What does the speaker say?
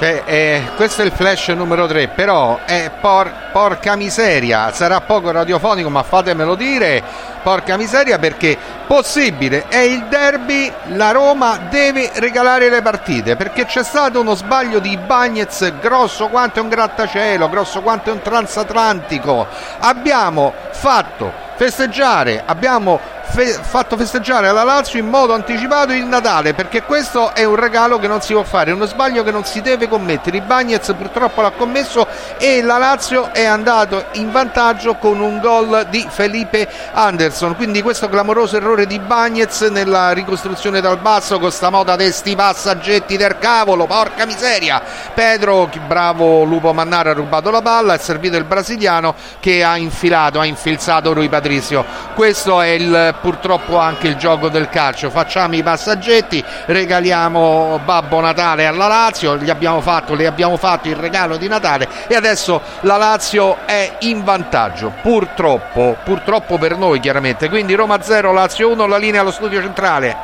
Cioè, questo è il flash numero 3, però porca miseria, sarà poco radiofonico, ma fatemelo dire, porca miseria, perché possibile è il derby, la Roma deve regalare le partite, perché c'è stato uno sbaglio di Bagnez grosso quanto un grattacielo, grosso quanto un transatlantico. Abbiamo fatto festeggiare, fatto festeggiare alla Lazio in modo anticipato il Natale, perché questo è un regalo che non si può fare, è uno sbaglio che non si deve commettere. Il Bagnez purtroppo l'ha commesso e la Lazio è andato in vantaggio con un gol di Felipe Anderson. Quindi questo clamoroso errore di Bagnez nella ricostruzione dal basso, con sta moda di sti passaggetti del cavolo, porca miseria. Pedro, bravo Lupo Mannara, ha rubato la palla, è servito il brasiliano che ha infilzato Rui Patricio. Questo è purtroppo anche il gioco del calcio. Facciamo i passaggetti, regaliamo Babbo Natale alla Lazio, le abbiamo fatto il regalo di Natale e adesso la Lazio è in vantaggio, purtroppo per noi chiaramente. Quindi Roma 0 Lazio 1, la linea allo studio centrale.